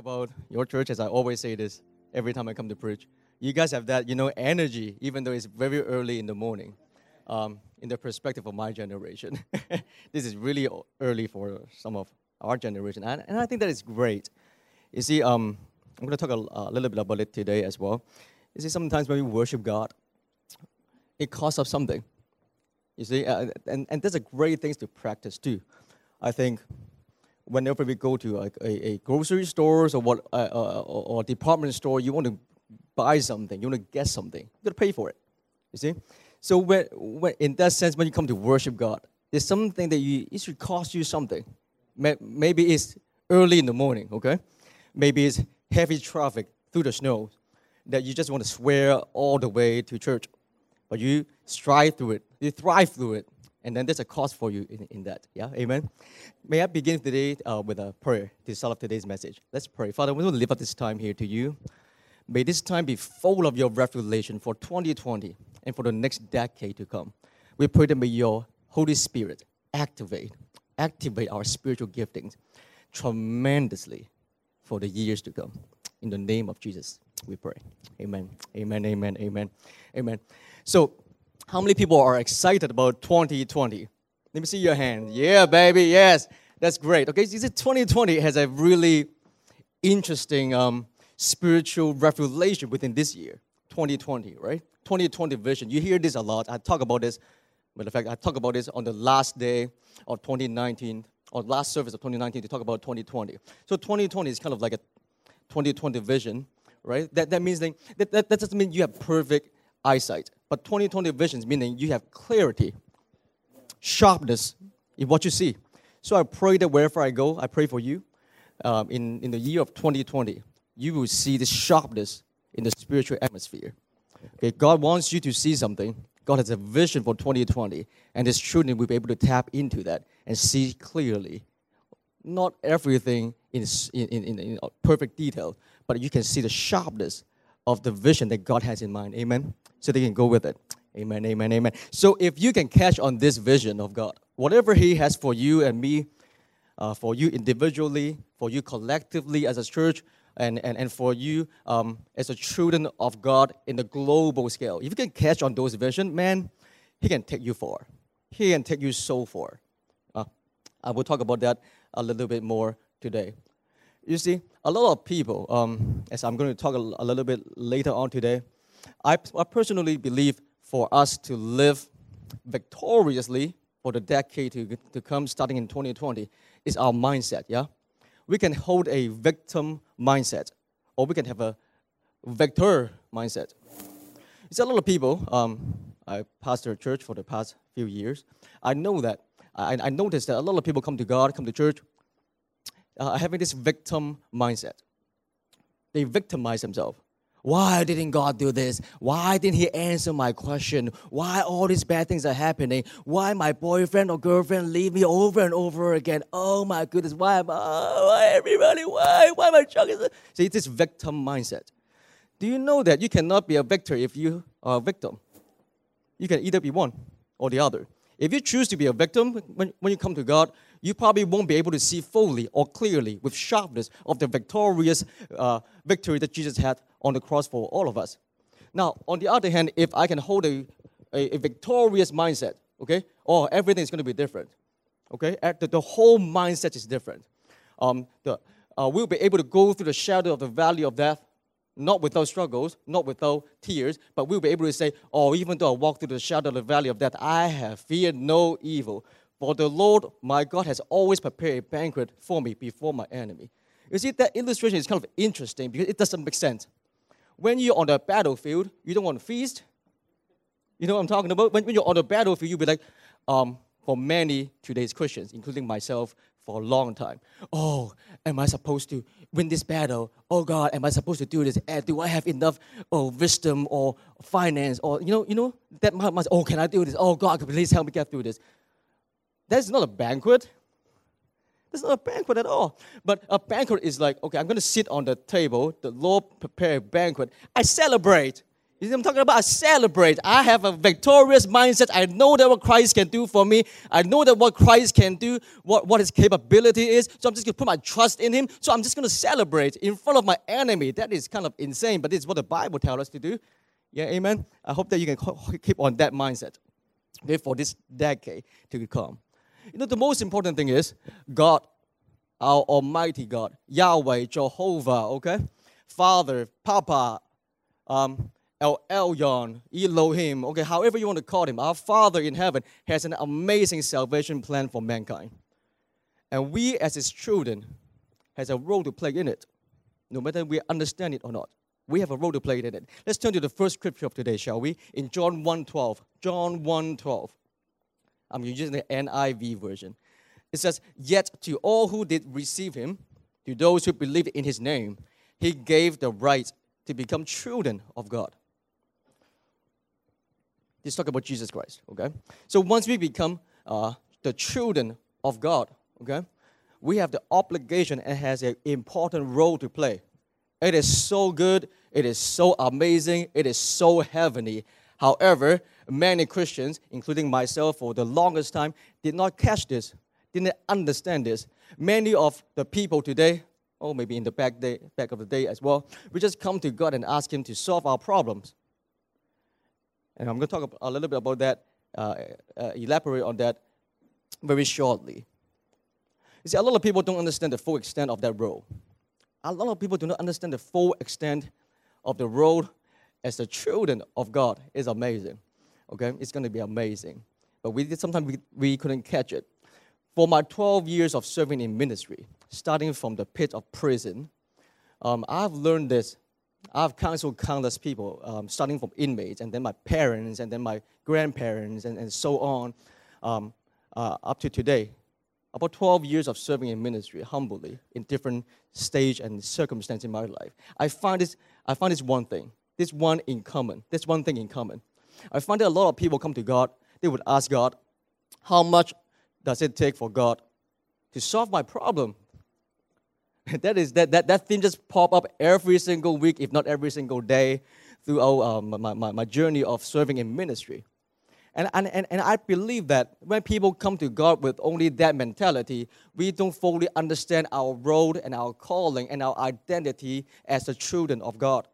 about your church, as I always say this every time I come to preach. You guys have that, energy, even though it's very early in the morning. In the perspective of my generation, this is really early for some of our generation, and I think that is great. You see, I'm going to talk a little bit about it today as well. You see, sometimes when we worship God, it costs us something. You see, and that's a great thing to practice too. I think whenever we go to a grocery store or department store, you want to buy something, you want to get something, you got to pay for it. You see, so when in that sense, when you come to worship God, there's something that it should cost you something. Maybe it's early in the morning, okay? Maybe it's heavy traffic through the snow that you just want to swear all the way to church, but you strive through it, you thrive through it, and then there's a cost for you in that. Yeah, amen. May I begin today with a prayer to start off today's message? Let's pray. Father, we want to lift up this time here to you. May this time be full of your revelation for 2020 and for the next decade to come. We pray that may your Holy Spirit activate our spiritual giftings tremendously for the years to come. In the name of Jesus, we pray. Amen. Amen, amen, amen, amen. So, how many people are excited about 2020? Let me see your hand. Yeah, baby, yes. That's great. Okay, you see, 2020 has a really interesting spiritual revelation within this year, 2020, right? 2020 vision. You hear this a lot. I talk about this. Matter of fact, I talk about this on the last day of 2019, or last service of 2019, to talk about 2020. So 2020 is kind of like a 2020 vision, right? That means that doesn't mean you have perfect eyesight, but 2020 visions meaning you have clarity, sharpness in what you see. So I pray that wherever I go, I pray for you in the year of 2020. You will see the sharpness in the spiritual atmosphere. Okay, God wants you to see something. God has a vision for 2020, and His children will be able to tap into that and see clearly. Not everything in perfect detail, but you can see the sharpness of the vision that God has in mind. Amen? So they can go with it. Amen, amen, amen. So if you can catch on this vision of God, whatever He has for you and me, for you individually, for you collectively as a church, and for you as a children of God in the global scale. If you can catch on those visions, man, He can take you far. He can take you so far. I will talk about that a little bit more today. You see, a lot of people, as I'm going to talk a little bit later on today, I personally believe for us to live victoriously for the decade to come starting in 2020 is our mindset, yeah? We can hold a victim mindset, or we can have a victor mindset. You see, a lot of people, I pastored a church for the past few years. I know that, I noticed that a lot of people come to God, come to church, having this victim mindset. They victimize themselves. Why didn't God do this? Why didn't He answer my question? Why all these bad things are happening? Why my boyfriend or girlfriend leave me over and over again? Oh my goodness, why everybody, why am I chugging? See, it's this victim mindset. Do you know that you cannot be a victor if you are a victim? You can either be one or the other. If you choose to be a victim, when you come to God, you probably won't be able to see fully or clearly with sharpness of the victorious victory that Jesus had on the cross for all of us. Now, on the other hand, if I can hold a victorious mindset, okay, everything is going to be different, okay? The whole mindset is different. We'll be able to go through the shadow of the valley of death, not without struggles, not without tears, but we'll be able to say, even though I walk through the shadow of the valley of death, I have feared no evil, for the Lord my God has always prepared a banquet for me before my enemy. You see, that illustration is kind of interesting because it doesn't make sense. When you're on the battlefield, you don't want to feast. You know what I'm talking about? When you're on the battlefield, you'll be like, for many today's Christians, including myself, for a long time. Am I supposed to win this battle? Oh God, am I supposed to do this? Do I have enough wisdom or finance? Or you know that might. Can I do this? Oh God, please help me get through this. That's not a banquet. That's not a banquet at all. But a banquet is like, okay, I'm going to sit on the table. The Lord prepare a banquet. I celebrate. You see what I'm talking about? I celebrate. I have a victorious mindset. I know that what Christ can do for me. I know that what Christ can do, what his capability is. So I'm just going to put my trust in him. So I'm just going to celebrate in front of my enemy. That is kind of insane, but it's what the Bible tells us to do. Yeah, amen? I hope that you can keep on that mindset, okay, for this decade to come. You know, the most important thing is God, our Almighty God, Yahweh, Jehovah, okay? Father, Papa, El Elyon, Elohim, okay, however you want to call him, our Father in heaven has an amazing salvation plan for mankind. And we as his children has a role to play in it, no matter we understand it or not. We have a role to play in it. Let's turn to the first scripture of today, shall we? In John 1:12. John 1:12. I'm using the NIV version. It says, "Yet to all who did receive him, to those who believed in his name, he gave the right to become children of God." Let's talk about Jesus Christ, okay? So once we become the children of God, okay, we have the obligation and has an important role to play. It is so good. It is so amazing. It is so heavenly. However, many Christians, including myself for the longest time, did not catch this, didn't understand this. Many of the people today, or maybe in the back of the day as well, we just come to God and ask him to solve our problems. And I'm going to talk a little bit about that, elaborate on that very shortly. You see, a lot of people don't understand the full extent of that role. A lot of people do not understand the full extent of the role as the children of God. It's amazing. Okay, it's going to be amazing. But sometimes we couldn't catch it. For my 12 years of serving in ministry, starting from the pit of prison, I've learned this. I've counseled countless people, starting from inmates, and then my parents, and then my grandparents, and so on, up to today. About 12 years of serving in ministry, humbly, in different stage and circumstance in my life. I find this one thing, this one in common, this one thing in common. I find that a lot of people come to God, they would ask God, how much does it take for God to solve my problem? That theme just pop up every single week, if not every single day, throughout my journey of serving in ministry. And I believe that when people come to God with only that mentality, we don't fully understand our role and our calling and our identity as the children of God.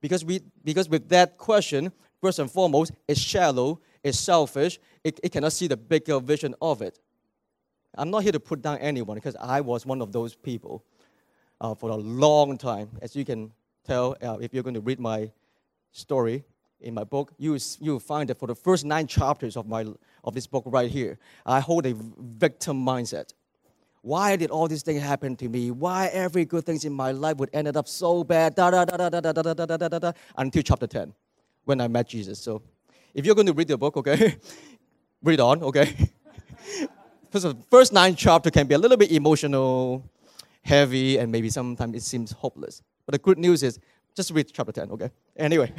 Because with that question, first and foremost, it's shallow, it's selfish, it cannot see the bigger vision of it. I'm not here to put down anyone because I was one of those people for a long time. As you can tell, if you're going to read my story in my book, you'll find that for the first 9 chapters of this book right here, I hold a victim mindset. Why did all these things happen to me? Why every good things in my life would end up so bad? Until chapter 10, when I met Jesus. So, if you're going to read the book, okay, read on, okay. So the first 9 chapters can be a little bit emotional, heavy, and maybe sometimes it seems hopeless. But the good news is, just read chapter 10, okay? Anyway,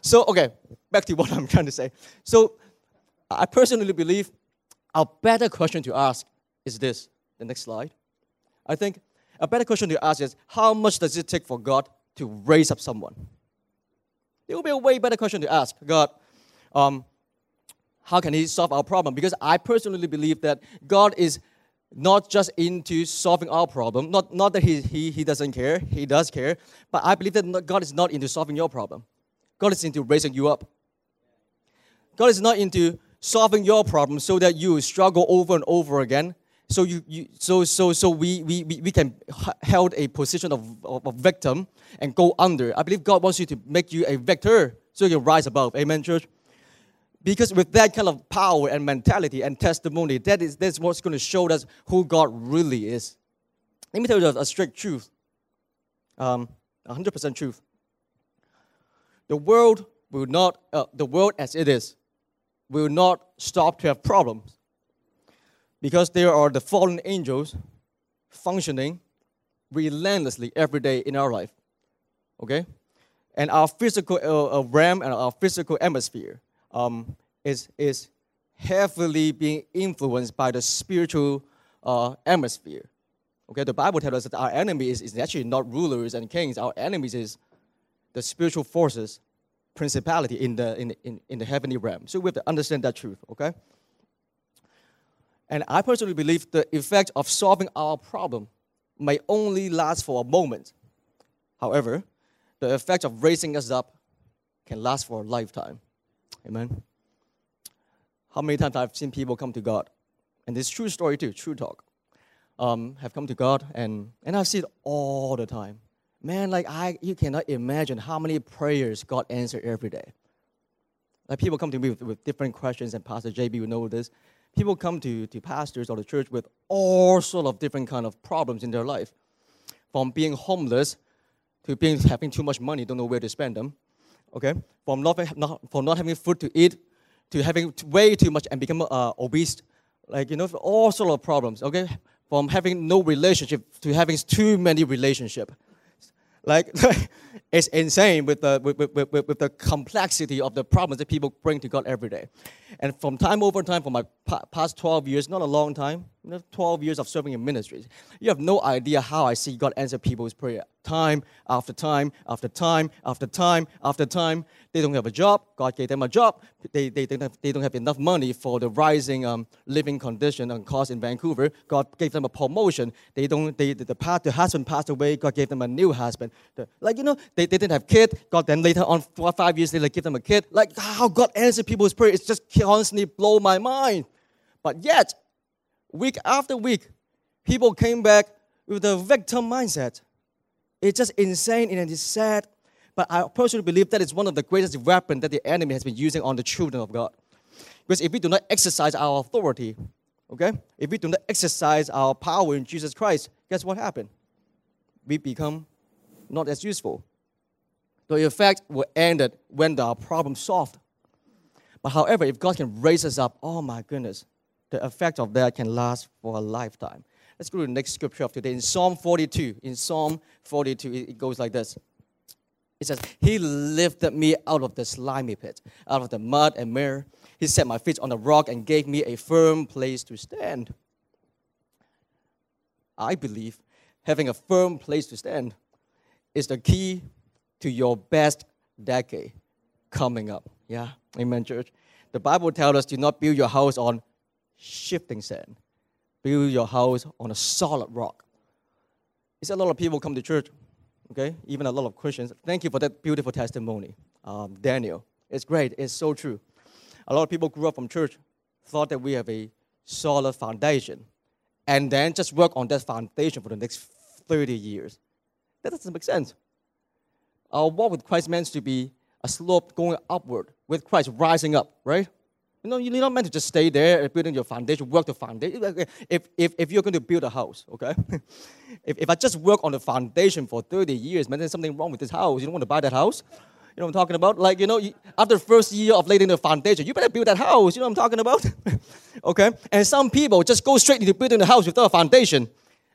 so, okay, back to what I'm trying to say. So, I personally believe a better question to ask is this. The next slide. I think a better question to ask is, how much does it take for God to raise up someone? It will be a way better question to ask. God, how can he solve our problem? Because I personally believe that God is not just into solving our problem. Not that he doesn't care. He does care. But I believe that God is not into solving your problem. God is into raising you up. God is not into solving your problem so that you struggle over and over again. So we can hold a position of victim and go under. I believe God wants you to make you a victor so you rise above. Amen, church. Because with that kind of power and mentality and testimony, that's what's going to show us who God really is. Let me tell you a strict truth, 100% truth. The world as it is, will not stop to have problems because there are the fallen angels functioning relentlessly every day in our life, okay? And our physical realm and our physical atmosphere is heavily being influenced by the spiritual atmosphere. Okay, the Bible tells us that our enemy is actually not rulers and kings. Our enemies is the spiritual forces principality in the heavenly realm. So we have to understand that truth, okay? And I personally believe the effect of solving our problem may only last for a moment. However, the effect of raising us up can last for a lifetime. Amen. How many times I've seen people come to God, and this true story too, true talk, have come to God, and I see it all the time. Man, like you cannot imagine how many prayers God answers every day. Like people come to me with different questions, and Pastor JB will know this. People come to pastors or the church with all sort of different kind of problems in their life, from being homeless to having too much money, don't know where to spend them, okay? From not having food to eat to having way too much and become obese, like, you know, all sort of problems, okay? From having no relationship to having too many relationships. Like, it's insane with the complexity of the problems that people bring to God every day. And from time over time, for my past 12 years, not a long time, you know, 12 years of serving in ministries, you have no idea how I see God answer people's prayer. Time after time after time after time after time. They don't have a job. God gave them a job. They don't have enough money for the rising living condition and cost in Vancouver. God gave them a promotion. The husband passed away. God gave them a new husband. They didn't have kid. God then later on 4 or 5 years later gave them a kid. Like how God answered people's prayer, it's just constantly blow my mind. But yet, week after week, people came back with a victim mindset. It's just insane and it's sad. But I personally believe that is one of the greatest weapons that the enemy has been using on the children of God. Because if we do not exercise our authority, okay, if we do not exercise our power in Jesus Christ, guess what happened? We become not as useful. The effect will end it when our problem solved. But however, if God can raise us up, oh my goodness, the effect of that can last for a lifetime. Let's go to the next scripture of today. In Psalm 42, it goes like this. It says, He lifted me out of the slimy pit, out of the mud and mire. He set my feet on the rock and gave me a firm place to stand. I believe having a firm place to stand is the key to your best decade coming up. Yeah, amen, church. The Bible tells us, do not build your house on shifting sand. Build your house on a solid rock. It's a lot of people come to church, okay? Even a lot of Christians. Thank you for that beautiful testimony, Daniel. It's great. It's so true. A lot of people grew up from church, thought that we have a solid foundation, and then just work on that foundation for the next 30 years. That doesn't make sense. Our walk with Christ meant to be a slope going upward, with Christ rising up, right? You know, you're not meant to just stay there and building your foundation, work the foundation. If you're going to build a house, okay? if I just work on the foundation for 30 years, man, there's something wrong with this house. You don't want to buy that house? You know what I'm talking about? Like, you know, after the first year of laying the foundation, you better build that house. You know what I'm talking about? Okay? And some people just go straight into building the house without a foundation.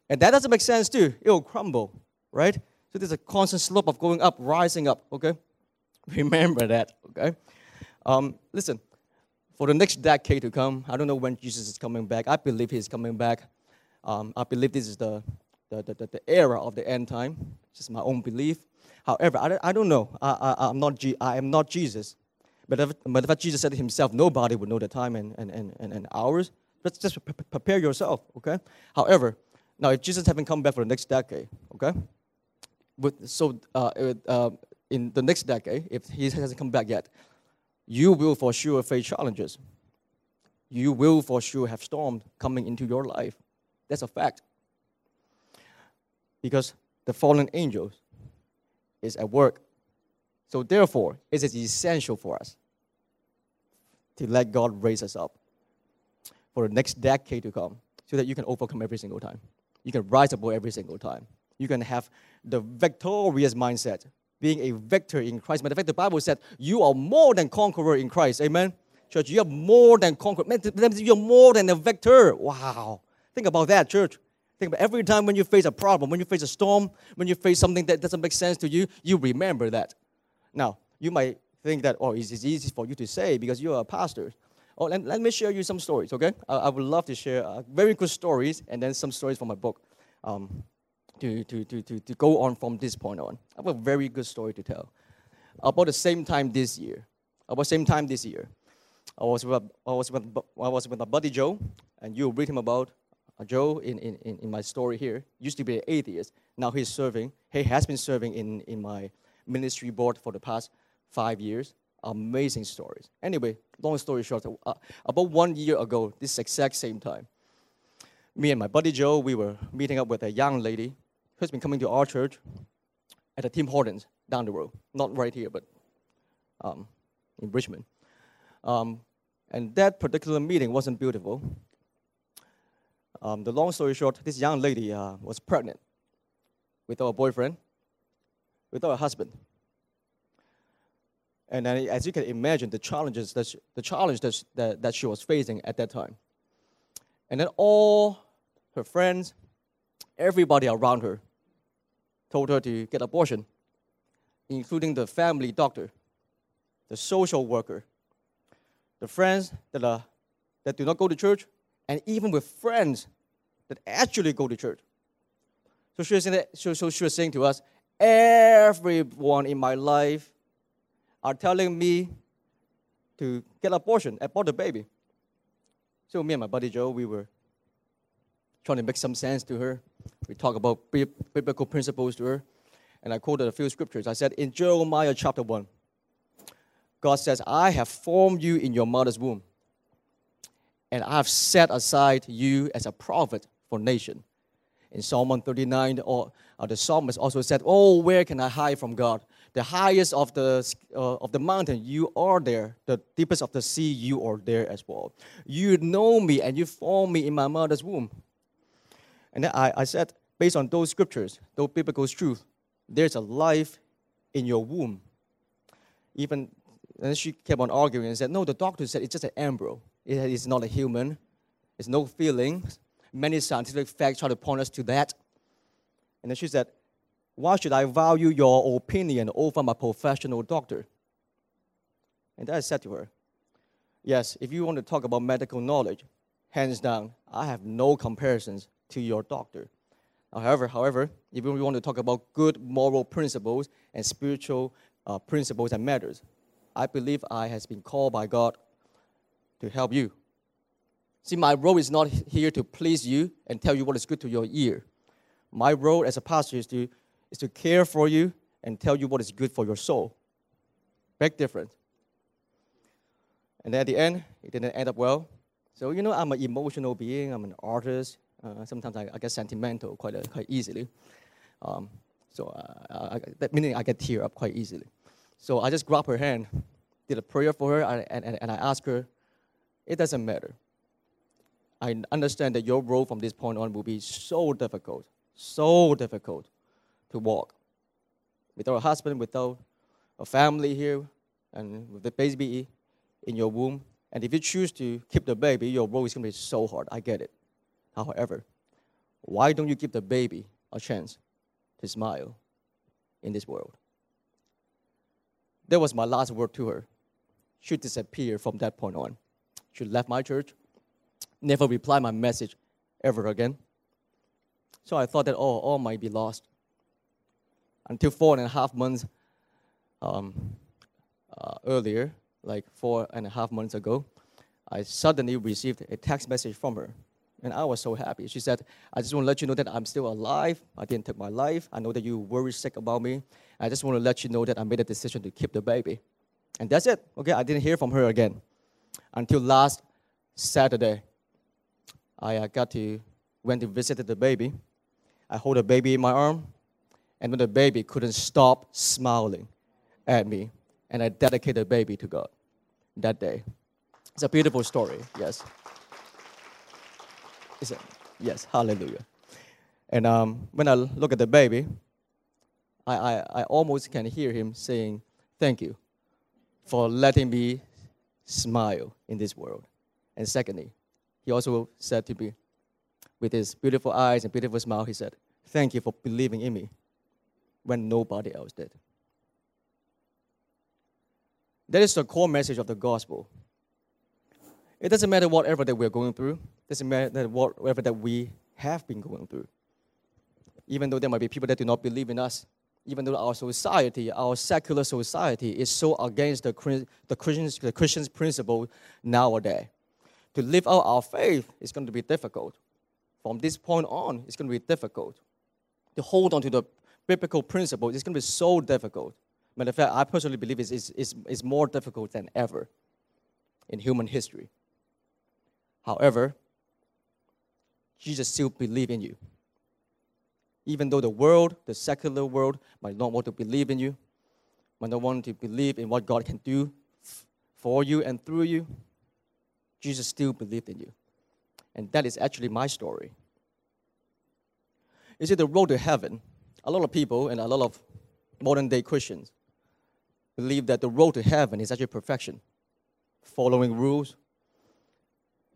And that doesn't make sense too. It will crumble, right? So there's a constant slope of going up, rising up, okay? Remember that, okay? Listen. For the next decade to come, I don't know when Jesus is coming back. I believe he's coming back. I believe this is the era of the end time. It's just my own belief. However, I don't know. I am not Jesus. But if Jesus said it himself, nobody would know the time and hours. Let's just prepare yourself, okay? However, now if Jesus haven't come back for the next decade, okay? In the next decade, if he hasn't come back yet, you will for sure face challenges. You will for sure have storms coming into your life. That's a fact. Because the fallen angels is at work. So therefore, it is essential for us to let God raise us up for the next decade to come so that you can overcome every single time. You can rise above every single time. You can have the victorious mindset. Being a victor in Christ. Matter of fact, the Bible said, you are more than conqueror in Christ. Amen? Church, you are more than conqueror. You're more than a victor. Wow. Think about that, church. Think about every time when you face a problem, when you face a storm, when you face something that doesn't make sense to you, you remember that. Now, you might think that, oh, it's easy for you to say because you are a pastor. Oh, let me share you some stories, okay? I would love to share very good stories and then some stories from my book. To go on from this point on. I have a very good story to tell. about the same time this year. I was with my buddy Joe, and you'll read him about Joe in my story here. Used to be an atheist. Now he's serving. He has been serving in my ministry board for the past 5 years. Amazing stories. Anyway, long story short, about 1 year ago, this exact same time, me and my buddy Joe, we were meeting up with a young lady who's been coming to our church at a Tim Hortons down the road. Not right here, but in Richmond. And that particular meeting wasn't beautiful. The long story short, this young lady was pregnant with our boyfriend, with our husband. And then, as you can imagine, the challenge that she was facing at that time. And then all her friends, everybody around her, told her to get abortion, including the family doctor, the social worker, the friends that do not go to church, and even with friends that actually go to church. So she was saying, to us, everyone in my life are telling me to get abortion, abort the baby. So me and my buddy Joe, we were trying to make some sense to her. We talked about biblical principles to her, and I quoted a few scriptures. I said, in Jeremiah chapter 1, God says, I have formed you in your mother's womb, and I have set aside you as a prophet for nation. In Psalm 139, the psalmist also said, oh, where can I hide from God? The highest of the mountain, you are there. The deepest of the sea, you are there as well. You know me, and you formed me in my mother's womb. And then I said, based on those scriptures, those biblical truths, there's a life in your womb. Even then she kept on arguing and said, no, the doctor said it's just an embryo. It is not a human. It's no feelings. Many scientific facts try to point us to that. And then she said, why should I value your opinion over my professional doctor? And I said to her, yes, if you want to talk about medical knowledge, hands down, I have no comparisons to your doctor. However, if we want to talk about good moral principles and spiritual principles and matters, I believe I has been called by God to help you. See, my role is not here to please you and tell you what is good to your ear. My role as a pastor is to care for you and tell you what is good for your soul. Big difference. And at the end, it didn't end up well. So, you know, I'm an emotional being. I'm an artist. Sometimes I get sentimental quite easily. That meaning I get tear up quite easily. So I just grabbed her hand, did a prayer for her, and I asked her, it doesn't matter. I understand that your role from this point on will be so difficult to walk. Without a husband, without a family here, and with the baby in your womb. And if you choose to keep the baby, your role is going to be so hard. I get it. However, why don't you give the baby a chance to smile in this world? That was my last word to her. She disappeared from that point on. She left my church, never replied my message ever again. So I thought that all might be lost. Until 4.5 months earlier, like 4.5 months ago, I suddenly received a text message from her. And I was so happy. She said, I just want to let you know that I'm still alive. I didn't take my life. I know that you were sick about me. I just want to let you know that I made a decision to keep the baby. And that's it. Okay, I didn't hear from her again. Until last Saturday, I went to visit the baby. I hold the baby in my arm. And when the baby couldn't stop smiling at me, and I dedicated the baby to God that day. It's a beautiful story, yes. Yes, hallelujah. And when I look at the baby, I almost can hear him saying, thank you for letting me smile in this world. And secondly, he also said to me, with his beautiful eyes and beautiful smile, he said, thank you for believing in me when nobody else did. That is the core message of the gospel. It doesn't matter whatever that we're going through. It doesn't matter whatever that we have been going through. Even though there might be people that do not believe in us, even though our society, our secular society, is so against the Christian's principle nowadays. To live out our faith is going to be difficult. From this point on, it's going to be difficult. To hold on to the biblical principles, it's going to be so difficult. Matter of fact, I personally believe it's more difficult than ever in human history. However, Jesus still believes in you. Even though the world, the secular world, might not want to believe in you, might not want to believe in what God can do for you and through you, Jesus still believed in you. And that is actually my story. You see, the road to heaven, a lot of people and a lot of modern-day Christians believe that the road to heaven is actually perfection. Following rules,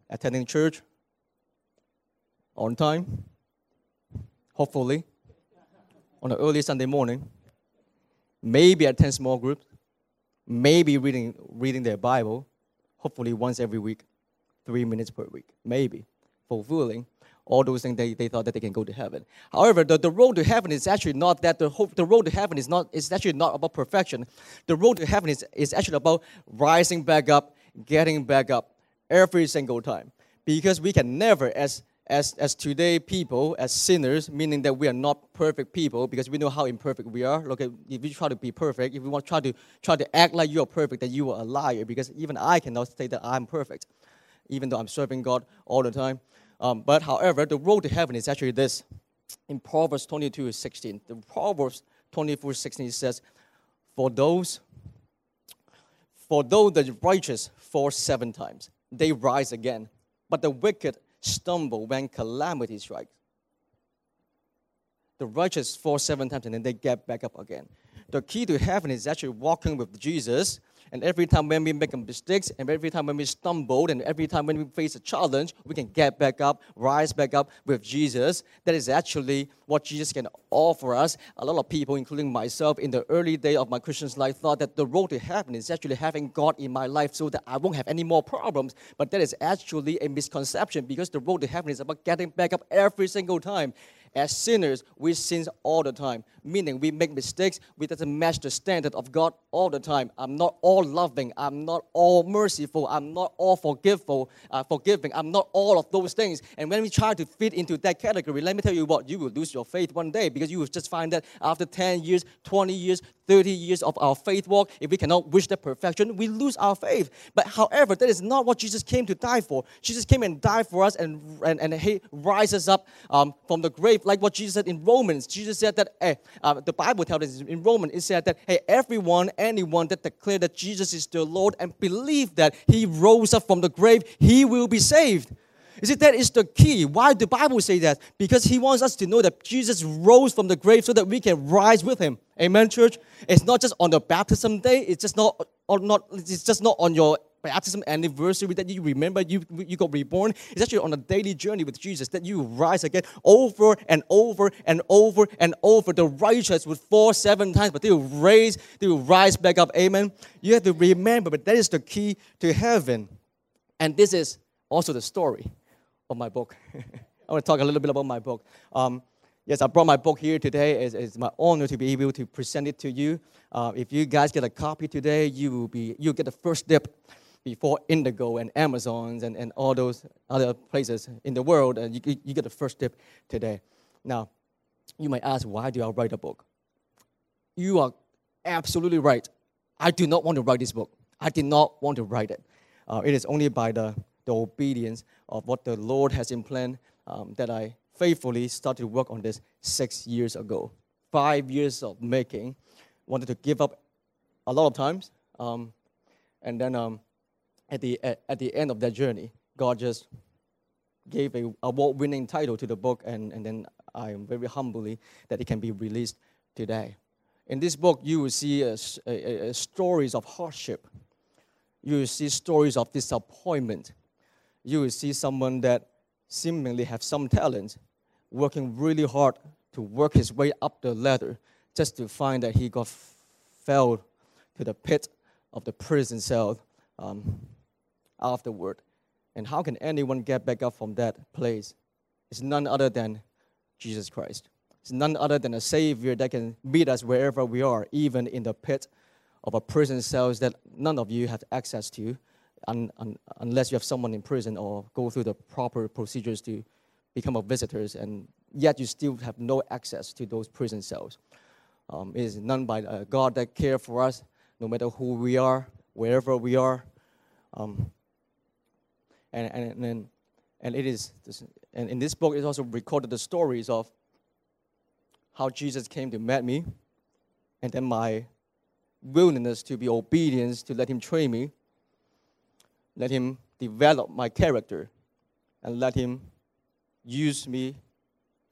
attending church, on time, hopefully, on an early Sunday morning, maybe attend small groups, maybe reading their Bible, hopefully once every week, 3 minutes per week, maybe, fulfilling all those things they thought that they can go to heaven. However, the road to heaven is actually not that. The road to heaven is actually not about perfection. The road to heaven is actually about rising back up, getting back up every single time. Because we can never, as today people, as sinners, meaning that we are not perfect people, because we know how imperfect we are. Look, if we try to be perfect, if we want to try to act like you are perfect, then you are a liar, because even I cannot say that I'm perfect, even though I'm serving God all the time. But however, the road to heaven is actually this. In Proverbs 22:16, the Proverbs 24:16 says, For though the righteous fall 7 times, they rise again, but the wicked stumble when calamity strikes. The righteous fall 7 times and then they get back up again. The key to heaven is actually walking with Jesus, and every time when we make mistakes, and every time when we stumble, and every time when we face a challenge, we can get back up, rise back up with Jesus. That is actually what Jesus can offer us. A lot of people, including myself, in the early days of my Christian life, thought that the road to heaven is actually having God in my life so that I won't have any more problems. But that is actually a misconception, because the road to heaven is about getting back up every single time. As sinners, we sin all the time, meaning we make mistakes. We doesn't match the standard of God all the time. I'm not all loving. I'm not all merciful. I'm not all forgiving. I'm not all of those things. And when we try to fit into that category, let me tell you what, you will lose your faith one day, because you will just find that after 10 years, 20 years, 30 years of our faith walk, if we cannot reach that perfection, we lose our faith. But however, that is not what Jesus came to die for. Jesus came and died for us, and he rises up from the grave. Like what Jesus said in Romans, Jesus said that, the Bible tells us in Romans, it said that, hey, anyone that declares that Jesus is the Lord and believe that he rose up from the grave, he will be saved. You see, that is the key. Why the Bible say that? Because he wants us to know that Jesus rose from the grave so that we can rise with him. Amen, church? It's not just on the baptism day. It's just not on your baptism anniversary that you remember you got reborn. It's actually on a daily journey with Jesus that you rise again over and over and over and over. The righteous would fall 7 times, but they will rise back up. Amen. You have to remember, but that is the key to heaven. And this is also the story of my book. I want to talk a little bit about my book. Yes, I brought my book here today. It's my honor to be able to present it to you. If you guys get a copy today, you'll get the first dip before Indigo and Amazon's and all those other places in the world, and you get the first tip today. Now, you might ask, why do I write a book? You are absolutely right. I do not want to write this book. I did not want to write it. It is only by the obedience of what the Lord has in plan that I faithfully started to work on this 6 years ago. 5 years of making, wanted to give up a lot of times, and then at the end of that journey, God just gave an award-winning title to the book, and then I am very humbly that it can be released today. In this book, you will see stories of hardship. You will see stories of disappointment. You will see someone that seemingly have some talent, working really hard to work his way up the ladder, just to find that he got fell to the pit of the prison cell afterward. And how can anyone get back up from that place? It's none other than Jesus Christ. It's none other than a Savior that can meet us wherever we are, even in the pit of a prison cells that none of you have access to unless you have someone in prison or go through the proper procedures to become a visitors, and yet you still have no access to those prison cells. It is none by God that cares for us, no matter who we are, wherever we are. And in this book, it also recorded the stories of how Jesus came to meet me, and then my willingness to be obedient, to let him train me, let him develop my character, and let him use me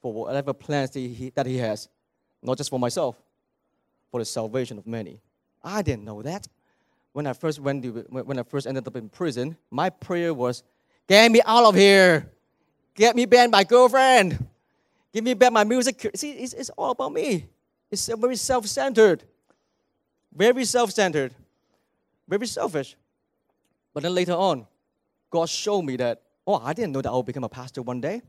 for whatever plans that he has, not just for myself, for the salvation of many. I didn't know that. When I first ended up in prison, my prayer was, "Get me out of here. Get me back my girlfriend. Give me back my music." See, it's all about me. It's very self-centered. Very self-centered. Very selfish. But then later on, God showed me that, oh, I didn't know that I would become a pastor one day.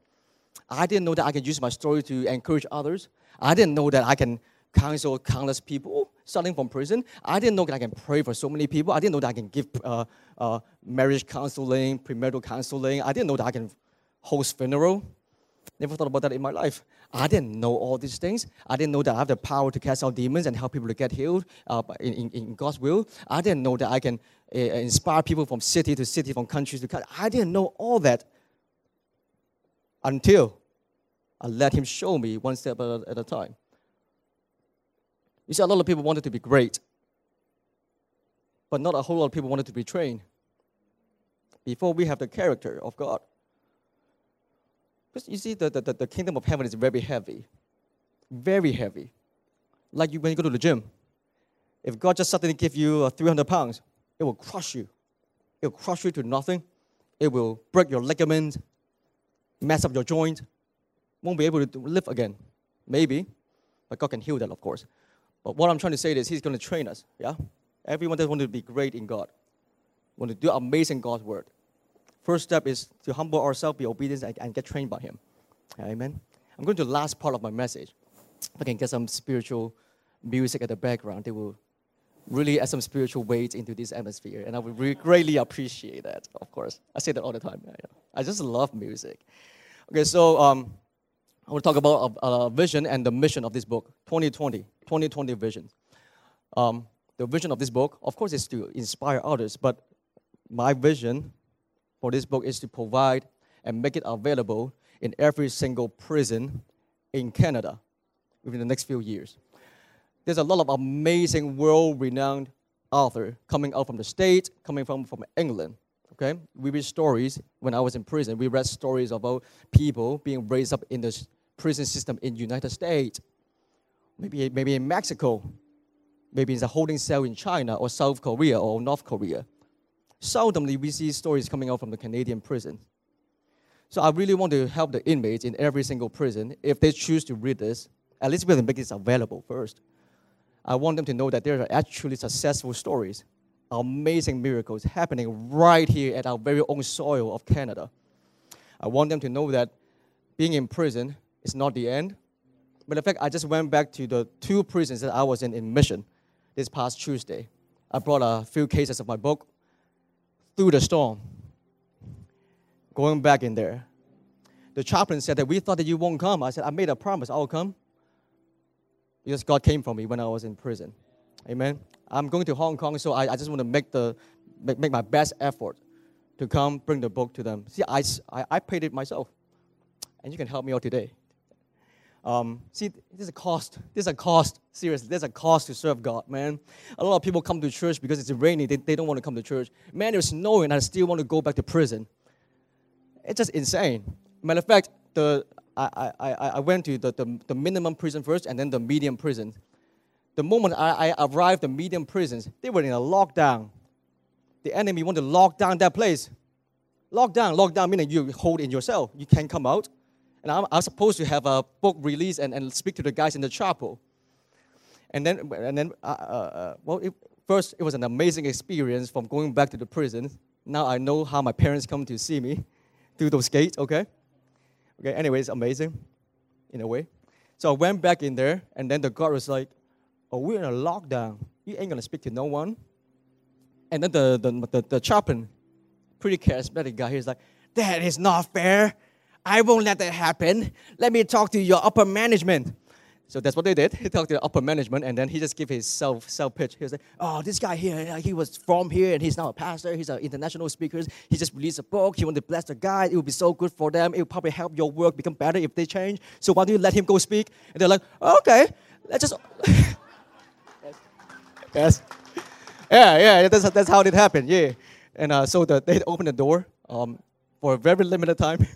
I didn't know that I could use my story to encourage others. I didn't know that I can counsel countless people starting from prison. I didn't know that I can pray for so many people. I didn't know that I can give marriage counseling, premarital counseling. I didn't know that I can host funeral. Never thought about that in my life. I didn't know all these things. I didn't know that I have the power to cast out demons and help people to get healed in God's will. I didn't know that I can inspire people from city to city, from countries to countries. I didn't know all that until I let him show me one step at a time. You see, a lot of people wanted to be great, but not a whole lot of people wanted to be trained before we have the character of God. Because you see, the kingdom of heaven is very heavy. Very heavy. Like when you go to the gym. If God just suddenly gives you 300 pounds, it will crush you. It will crush you to nothing. It will break your ligament, mess up your joint. Won't be able to live again. Maybe. But God can heal that, of course. But what I'm trying to say is He's going to train us. Yeah? Everyone that wants to be great in God, want to do amazing God's word. First step is to humble ourselves, be obedient, and get trained by Him. Amen. I'm going to the last part of my message. If I can get some spiritual music at the background, it will really add some spiritual weight into this atmosphere, and I would really greatly appreciate that, of course. I say that all the time. I just love music. Okay, so I want to talk about a vision and the mission of this book, 2020 vision. The vision of this book, of course, is to inspire others, but my vision for this book is to provide and make it available in every single prison in Canada within the next few years. There's a lot of amazing world-renowned authors coming out from the States, coming from England. Okay, we read stories when I was in prison. We read stories about people being raised up in the prison system in the United States, maybe in Mexico, maybe in a holding cell in China or South Korea or North Korea. Seldomly, we see stories coming out from the Canadian prison. So I really want to help the inmates in every single prison. If they choose to read this, at least we can make this available first. I want them to know that there are actually successful stories, amazing miracles happening right here at our very own soil of Canada. I want them to know that being in prison is not the end. Matter of fact, I just went back to the two prisons that I was in Mission this past Tuesday. I brought a few cases of my book. Through the storm, going back in there. The chaplain said that we thought that you won't come. I said, I made a promise, I'll come. Because God came for me when I was in prison. Amen. I'm going to Hong Kong, so I just want to make my best effort to come bring the book to them. See, I paid it myself. And you can help me out today. See, there's a cost. There's a cost. Seriously, there's a cost to serve God, man. A lot of people come to church because it's rainy. They don't want to come to church. Man, it's snowing, and I still want to go back to prison. It's just insane. Matter of fact, I went to the minimum prison first and then the medium prison. The moment I arrived at the medium prisons, they were in a lockdown. The enemy wanted to lock down that place. Lockdown meaning you hold in your cell. You can't come out. And I'm supposed to have a book release and speak to the guys in the chapel. First, it was an amazing experience from going back to the prison. Now I know how my parents come to see me through those gates, okay? Okay, anyway, it's amazing in a way. So I went back in there, and then the guard was like, oh, we're in a lockdown. You ain't going to speak to no one. And then the chaplain, pretty charismatic guy, he's like, that is not fair. I won't let that happen. Let me talk to your upper management. So that's what they did. He talked to the upper management, and then he just gave his self-pitch. He was like, oh, this guy here, he was from here, and he's now a pastor. He's an international speaker. He just released a book. He wanted to bless the guy. It would be so good for them. It would probably help your work become better if they change. So why don't you let him go speak? And they're like, okay, let's just... yes. Yeah, that's how it happened, yeah. And so they opened the door for a very limited time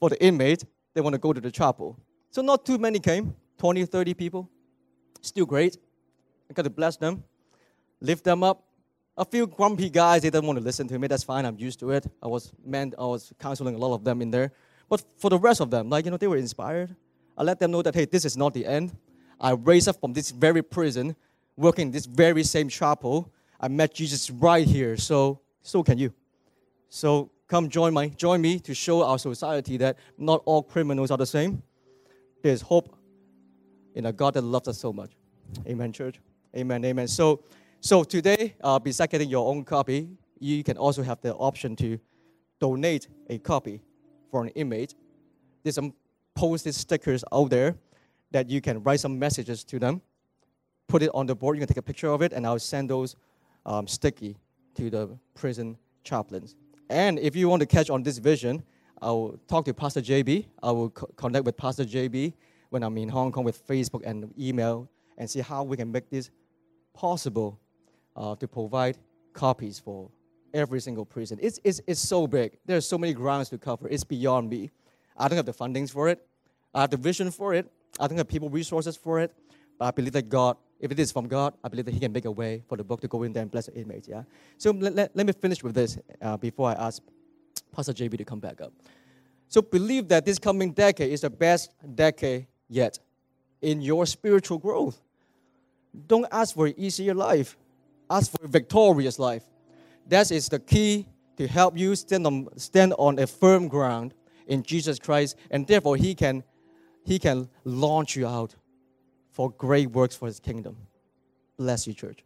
for the inmates. They want to go to the chapel. So not too many came. 20, 30 people, still great. I got to bless them, lift them up. A few grumpy guys, they didn't want to listen to me. That's fine, I'm used to it. I was counseling a lot of them in there. But for the rest of them, they were inspired. I let them know that, hey, this is not the end. I raised up from this very prison, working in this very same chapel. I met Jesus right here, so can you. So come join me to show our society that not all criminals are the same. There's hope in a God that loves us so much. Amen, church. Amen, amen. So today, besides getting your own copy, you can also have the option to donate a copy for an inmate. There's some posted stickers out there that you can write some messages to them, put it on the board, you can take a picture of it, and I'll send those sticky to the prison chaplains. And if you want to catch on this vision, I'll talk to Pastor JB. I will connect with Pastor JB when I'm in Hong Kong with Facebook and email and see how we can make this possible to provide copies for every single prison. It's so big. There are so many grounds to cover. It's beyond me. I don't have the fundings for it. I have the vision for it. I don't have people resources for it. But I believe that God, if it is from God, I believe that He can make a way for the book to go in there and bless the inmates. Yeah? So let me finish with this before I ask Pastor JB to come back up. So believe that this coming decade is the best decade yet in your spiritual growth. Don't ask for an easier life. Ask for a victorious life. That is the key to help you stand on a firm ground in Jesus Christ, and therefore He can launch you out for great works for His kingdom. Bless you, church.